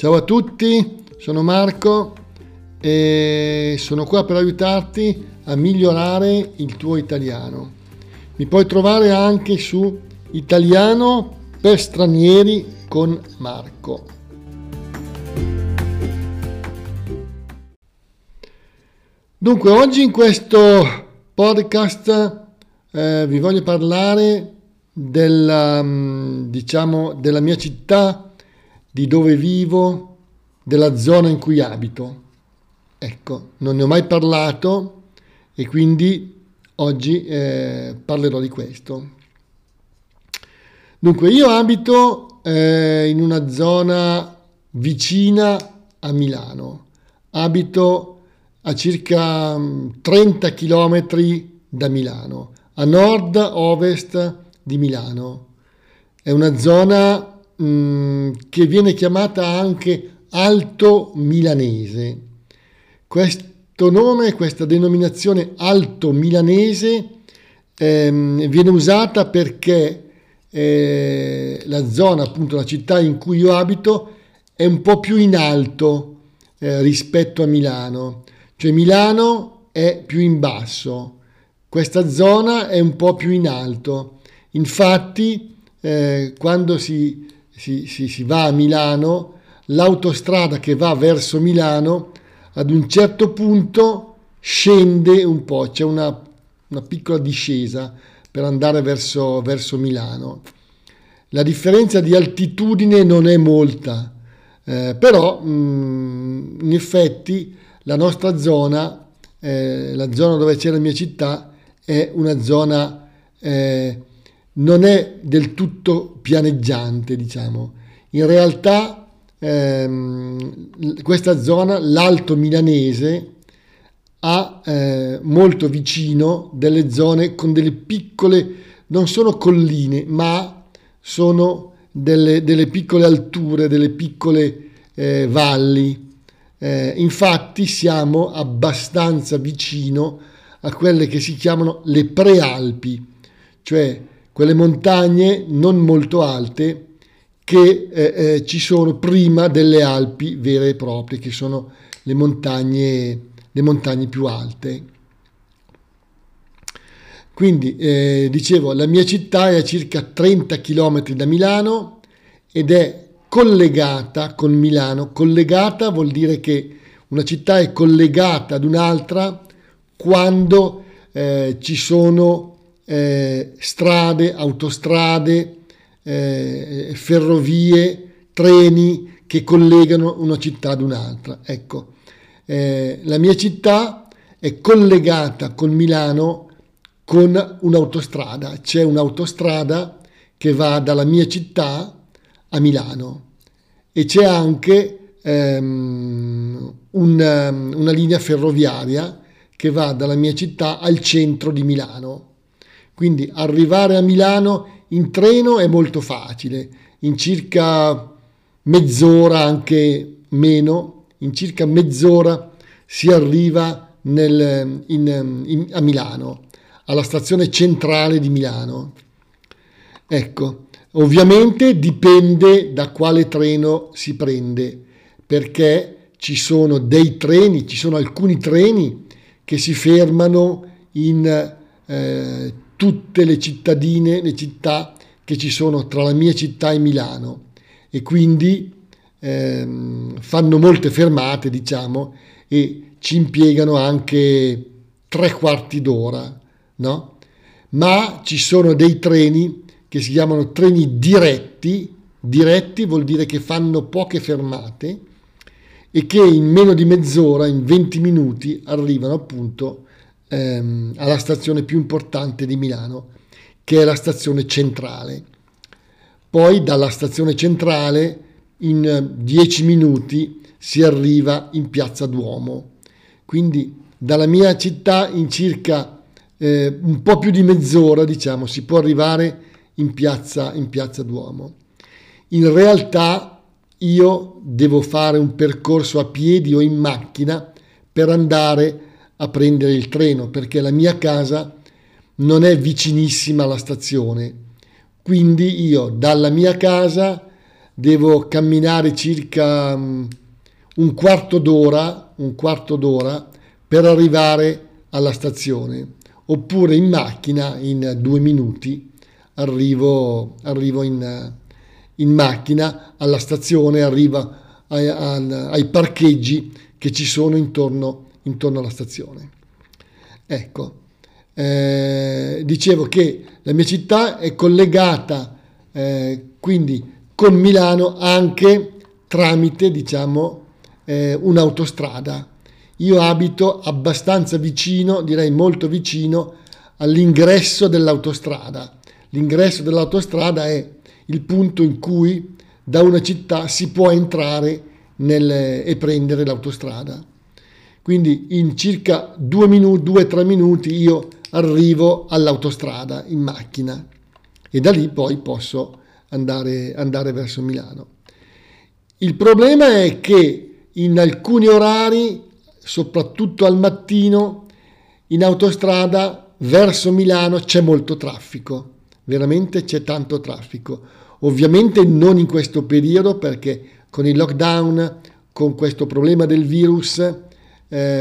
Ciao a tutti, sono Marco e sono qua per aiutarti a migliorare il tuo italiano. Mi puoi trovare anche su Italiano per Stranieri con Marco. Dunque, oggi in questo podcast vi voglio parlare della mia città, di dove vivo, della zona in cui abito. Ecco, non ne ho mai parlato e quindi oggi parlerò di questo. Dunque, io abito in una zona vicina a Milano, abito a circa 30 chilometri da Milano, a nord-ovest di Milano. È una zona che viene chiamata anche Alto Milanese. Questo nome, questa denominazione Alto Milanese viene usata perché la zona, appunto la città in cui io abito, è un po' più in alto rispetto a Milano. Cioè Milano è più in basso, questa zona è un po' più in alto. Infatti quando si va a Milano, l'autostrada che va verso Milano ad un certo punto scende un po', c'è una piccola discesa per andare verso Milano. La differenza di altitudine non è molta, però in effetti la nostra zona, la zona dove c'è la mia città, è una zona non è del tutto pianeggiante, diciamo. In realtà questa zona, l'Alto Milanese, ha molto vicino delle zone con delle piccole, non sono colline, ma sono delle piccole alture, delle piccole valli. Infatti siamo abbastanza vicino a quelle che si chiamano le Prealpi, cioè quelle montagne non molto alte che ci sono prima delle Alpi vere e proprie, che sono le montagne più alte. Quindi dicevo, la mia città è a circa 30 km da Milano ed è collegata con Milano. Collegata vuol dire che una città è collegata ad un'altra quando ci sono strade, autostrade, ferrovie, treni che collegano una città ad un'altra. Ecco, la mia città è collegata con Milano con un'autostrada. C'è un'autostrada che va dalla mia città a Milano e c'è anche una linea ferroviaria che va dalla mia città al centro di Milano. Quindi arrivare a Milano in treno è molto facile, in circa mezz'ora, anche meno, in circa mezz'ora si arriva a Milano, alla stazione centrale di Milano. Ecco, ovviamente dipende da quale treno si prende, perché ci sono alcuni treni che si fermano in tutte le città che ci sono tra la mia città e Milano, e quindi fanno molte fermate, diciamo, e ci impiegano anche 3/4 d'ora, no? Ma ci sono dei treni che si chiamano treni diretti vuol dire che fanno poche fermate e che in meno di mezz'ora, in 20 minuti, arrivano appunto alla stazione più importante di Milano, che è la stazione centrale. Poi dalla stazione centrale in 10 minuti si arriva in Piazza Duomo. Quindi dalla mia città in circa un po' più di mezz'ora, diciamo, si può arrivare in piazza Duomo. In realtà io devo fare un percorso a piedi o in macchina per andare a prendere il treno, perché la mia casa non è vicinissima alla stazione. Quindi io dalla mia casa devo camminare circa un quarto d'ora per arrivare alla stazione, oppure in macchina in 2 minuti arrivo in macchina alla stazione, arrivo ai parcheggi che ci sono intorno alla stazione. Ecco, dicevo che la mia città è collegata quindi con Milano anche tramite, diciamo, un'autostrada. Io abito abbastanza vicino, direi molto vicino, all'ingresso dell'autostrada. L'ingresso dell'autostrada è il punto in cui da una città si può entrare e prendere l'autostrada. Quindi in circa 2-3 minuti io arrivo all'autostrada in macchina e da lì poi posso andare verso Milano. Il problema è che in alcuni orari, soprattutto al mattino, in autostrada verso Milano c'è molto traffico, veramente c'è tanto traffico. Ovviamente non in questo periodo, perché con il lockdown, con questo problema del virus,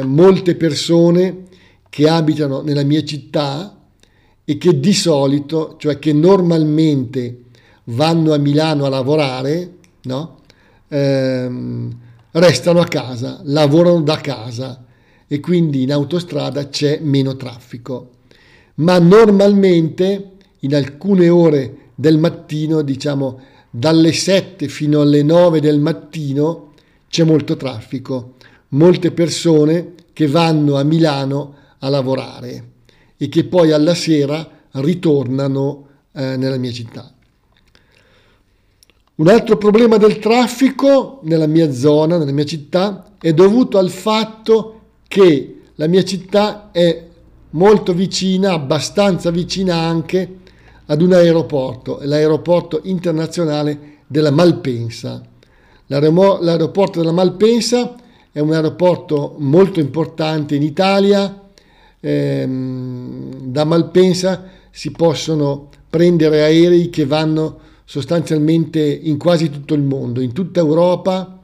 molte persone che abitano nella mia città e che di solito, cioè che normalmente vanno a Milano a lavorare, no? Restano a casa, lavorano da casa e quindi in autostrada c'è meno traffico. Ma normalmente in alcune ore del mattino, diciamo dalle 7 fino alle 9 del mattino, c'è molto traffico, molte persone che vanno a Milano a lavorare e che poi alla sera ritornano nella mia città. Un altro problema del traffico nella mia zona, nella mia città, è dovuto al fatto che la mia città è molto vicina, abbastanza vicina anche ad un aeroporto, l'aeroporto internazionale della Malpensa. L'aeroporto della Malpensa è un aeroporto molto importante in Italia. Da Malpensa si possono prendere aerei che vanno sostanzialmente in quasi tutto il mondo, in tutta Europa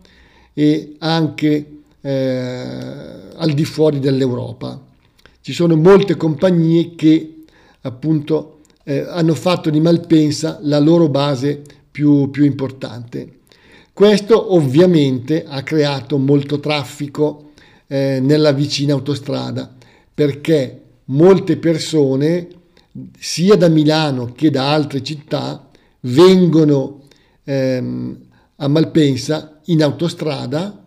e anche al di fuori dell'Europa. Ci sono molte compagnie che appunto hanno fatto di Malpensa la loro base più importante. Questo ovviamente ha creato molto traffico nella vicina autostrada, perché molte persone sia da Milano che da altre città vengono a Malpensa in autostrada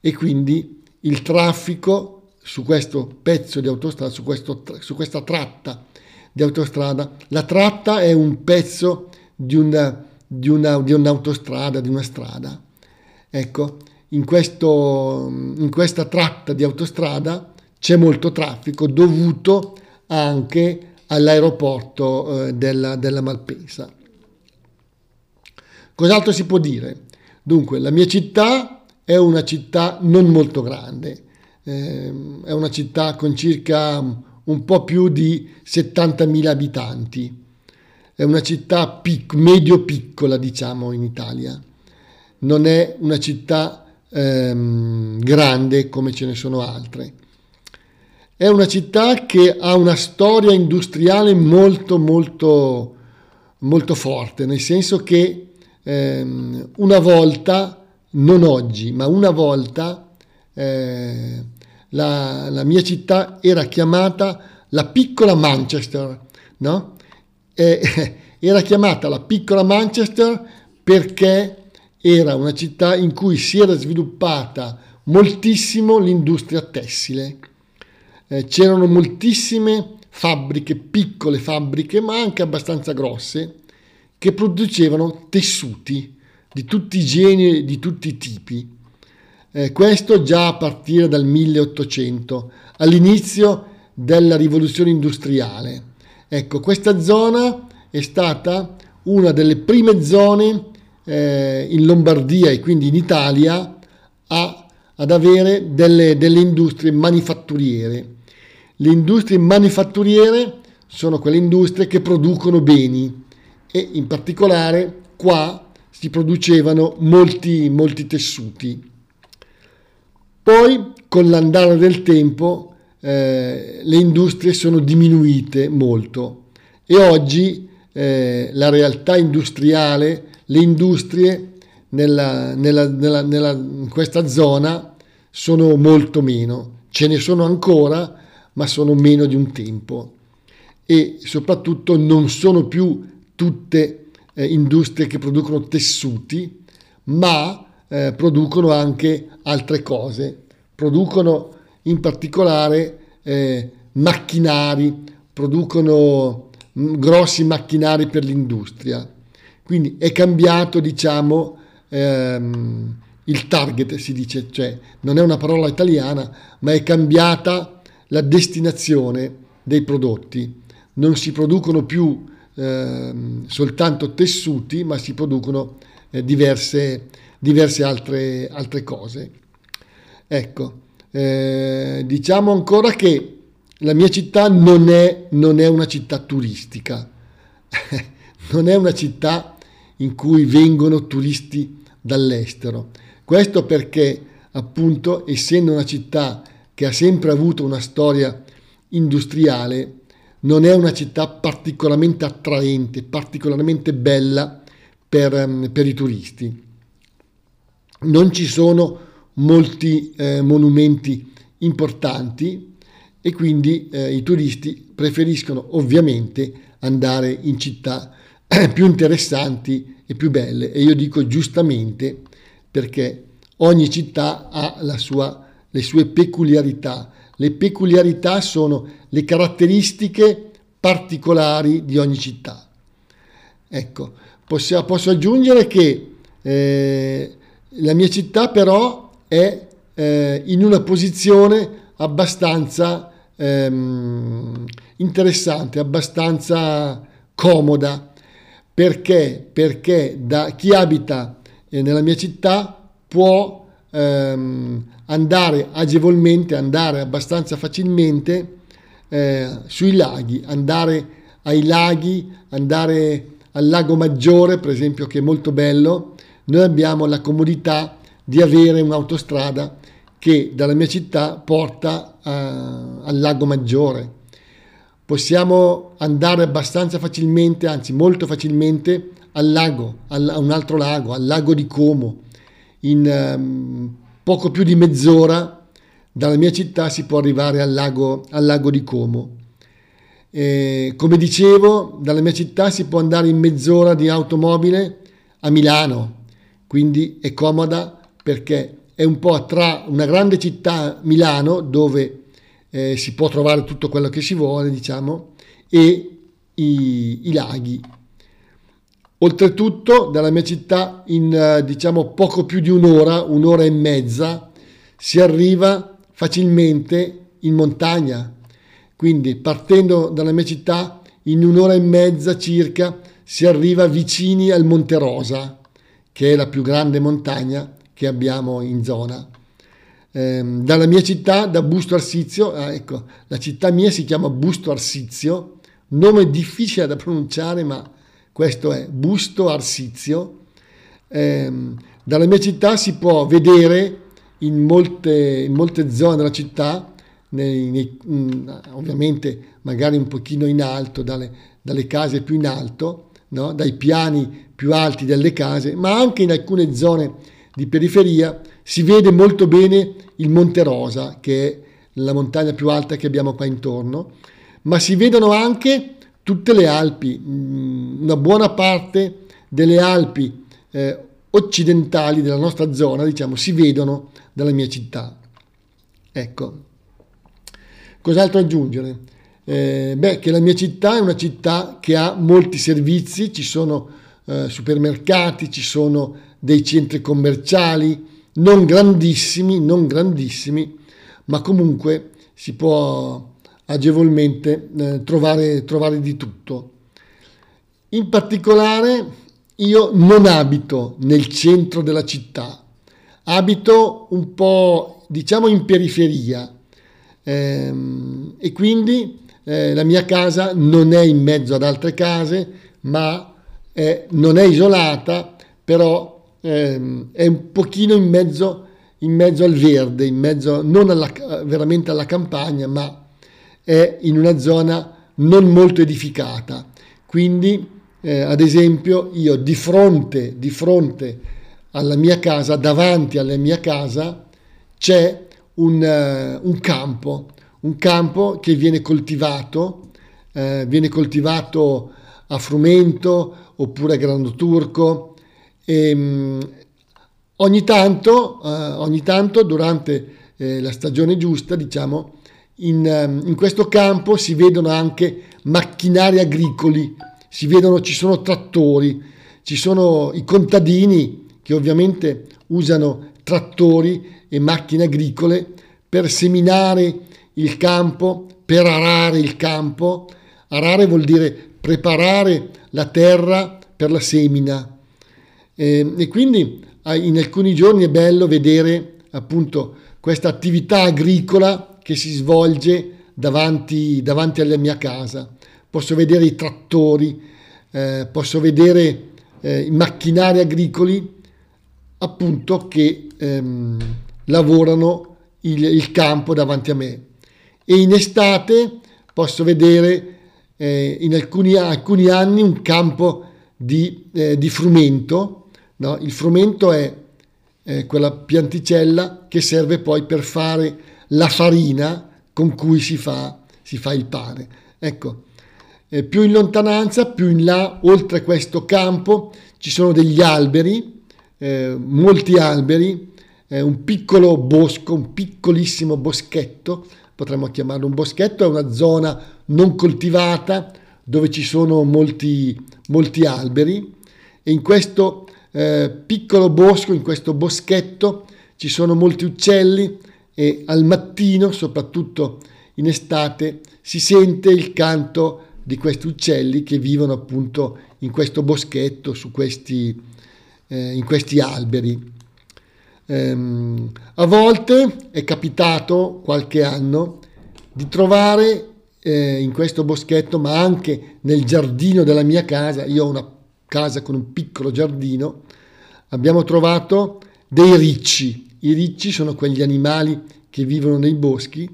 e quindi il traffico su questo pezzo di autostrada, su questa tratta di autostrada. La tratta è un pezzo di un'autostrada, di una strada. Ecco, in questa tratta di autostrada c'è molto traffico dovuto anche all'aeroporto della Malpensa. Cos'altro si può dire? Dunque, la mia città è una città non molto grande, è una città con circa un po' più di 70.000 abitanti, è una città medio-piccola, diciamo, in Italia, non è una città grande come ce ne sono altre. È una città che ha una storia industriale molto, molto, molto forte, nel senso che una volta, non oggi, ma una volta la mia città era chiamata la piccola Manchester, no? Era chiamata la piccola Manchester perché era una città in cui si era sviluppata moltissimo l'industria tessile. C'erano moltissime fabbriche, piccole fabbriche, ma anche abbastanza grosse, che producevano tessuti di tutti i generi, di tutti i tipi. Questo già a partire dal 1800, all'inizio della rivoluzione industriale. Ecco, questa zona è stata una delle prime zone in Lombardia e quindi in Italia ad avere delle industrie manifatturiere. Le industrie manifatturiere sono quelle industrie che producono beni, e in particolare qua si producevano molti tessuti. Poi, con l'andare del tempo, le industrie sono diminuite molto e oggi la realtà industriale, le industrie in questa zona sono molto meno, ce ne sono ancora ma sono meno di un tempo, e soprattutto non sono più tutte industrie che producono tessuti, ma producono anche altre cose, producono in particolare macchinari, producono grossi macchinari per l'industria. Quindi è cambiato, diciamo, il target, si dice, cioè non è una parola italiana, ma è cambiata la destinazione dei prodotti. Non si producono più soltanto tessuti, ma si producono diverse altre cose. Ecco. Diciamo ancora che la mia città non è una città turistica, non è una città in cui vengono turisti dall'estero. Questo perché, appunto, essendo una città che ha sempre avuto una storia industriale, non è una città particolarmente attraente, particolarmente bella per i turisti. Non ci sono molti monumenti importanti e quindi i turisti preferiscono ovviamente andare in città più interessanti e più belle, e io dico giustamente, perché ogni città ha le sue peculiarità. Le peculiarità sono le caratteristiche particolari di ogni città. Ecco, posso aggiungere che la mia città però è in una posizione abbastanza interessante, abbastanza comoda, perché da chi abita nella mia città può andare agevolmente, andare abbastanza facilmente sui laghi, andare ai laghi, andare al Lago Maggiore, per esempio, che è molto bello. Noi abbiamo la comodità di avere un'autostrada che dalla mia città porta al Lago Maggiore. Possiamo andare abbastanza facilmente, anzi molto facilmente, al lago, a un altro lago, al Lago di Como. In poco più di mezz'ora dalla mia città si può arrivare al lago di Como. E, come dicevo, dalla mia città si può andare in mezz'ora di automobile a Milano, quindi è comoda, perché è un po' tra una grande città, Milano, dove si può trovare tutto quello che si vuole, diciamo, e i laghi. Oltretutto, dalla mia città, in diciamo poco più di un'ora e mezza, si arriva facilmente in montagna. Quindi, partendo dalla mia città, in un'ora e mezza circa, si arriva vicini al Monte Rosa, che è la più grande montagna che abbiamo in zona. Dalla mia città, da Busto Arsizio, ecco, la città mia si chiama Busto Arsizio, nome difficile da pronunciare, ma questo è Busto Arsizio. Dalla mia città si può vedere in molte zone della città, ovviamente magari un pochino in alto, dalle case più in alto, no? Dai piani più alti delle case, ma anche in alcune zone di periferia si vede molto bene il Monte Rosa, che è la montagna più alta che abbiamo qua intorno, ma si vedono anche tutte le Alpi, una buona parte delle Alpi occidentali della nostra zona, diciamo, si vedono dalla mia città. Ecco, cos'altro aggiungere? Che la mia città è una città che ha molti servizi, ci sono supermercati, ci sono dei centri commerciali non grandissimi, ma comunque si può agevolmente trovare di tutto. In particolare, io non abito nel centro della città, abito un po', diciamo, in periferia, e quindi la mia casa non è in mezzo ad altre case, ma non è isolata, però è un pochino in mezzo al verde, in mezzo non veramente alla campagna, ma è in una zona non molto edificata. Quindi ad esempio io di fronte alla mia casa, davanti alla mia casa, c'è un campo che viene coltivato a frumento oppure a grano turco, e ogni tanto durante la stagione giusta, diciamo, in questo campo si vedono anche macchinari agricoli, ci sono trattori, ci sono i contadini che ovviamente usano trattori e macchine agricole per seminare il campo, per arare il campo. Arare vuol dire preparare la terra per la semina, e quindi in alcuni giorni è bello vedere appunto questa attività agricola che si svolge davanti alla mia casa. Posso vedere i trattori, posso vedere i macchinari agricoli, appunto, che lavorano il campo davanti a me. E in estate posso vedere in alcuni anni un campo di frumento, no? Il frumento è quella pianticella che serve poi per fare la farina con cui si fa il pane. Ecco, più in lontananza, più in là, oltre questo campo, ci sono degli alberi, molti alberi, un piccolo bosco, un piccolissimo boschetto, potremmo chiamarlo un boschetto, è una zona non coltivata dove ci sono molti alberi, e in questo piccolo bosco, in questo boschetto, ci sono molti uccelli, e al mattino, soprattutto in estate, si sente il canto di questi uccelli che vivono appunto in questo boschetto, in questi alberi. A volte è capitato, qualche anno, di trovare in questo boschetto, ma anche nel giardino della mia casa, io ho una casa con un piccolo giardino, abbiamo trovato dei ricci. I ricci sono quegli animali che vivono nei boschi,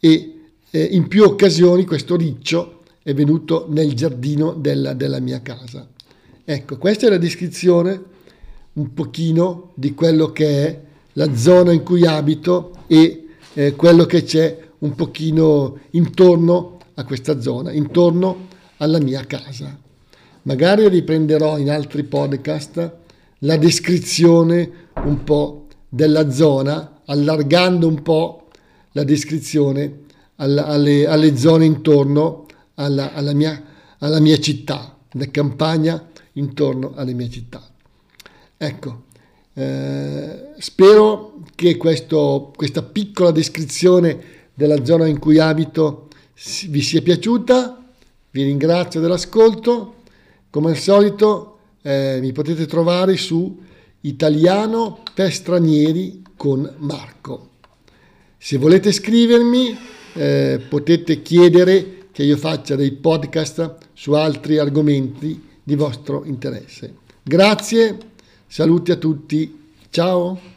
e in più occasioni questo riccio è venuto nel giardino della mia casa. Ecco, questa è la descrizione un pochino di quello che è la zona in cui abito e quello che c'è un pochino intorno a questa zona, intorno alla mia casa. Magari riprenderò in altri podcast la descrizione un po' della zona, allargando un po' la descrizione alle zone intorno alla mia città, la campagna intorno alla mia città. Ecco, spero che questa piccola descrizione della zona in cui abito vi sia piaciuta. Vi ringrazio dell'ascolto. Come al solito mi potete trovare su Italiano per Stranieri con Marco. Se volete scrivermi potete chiedere che io faccia dei podcast su altri argomenti di vostro interesse. Grazie. Saluti a tutti, ciao!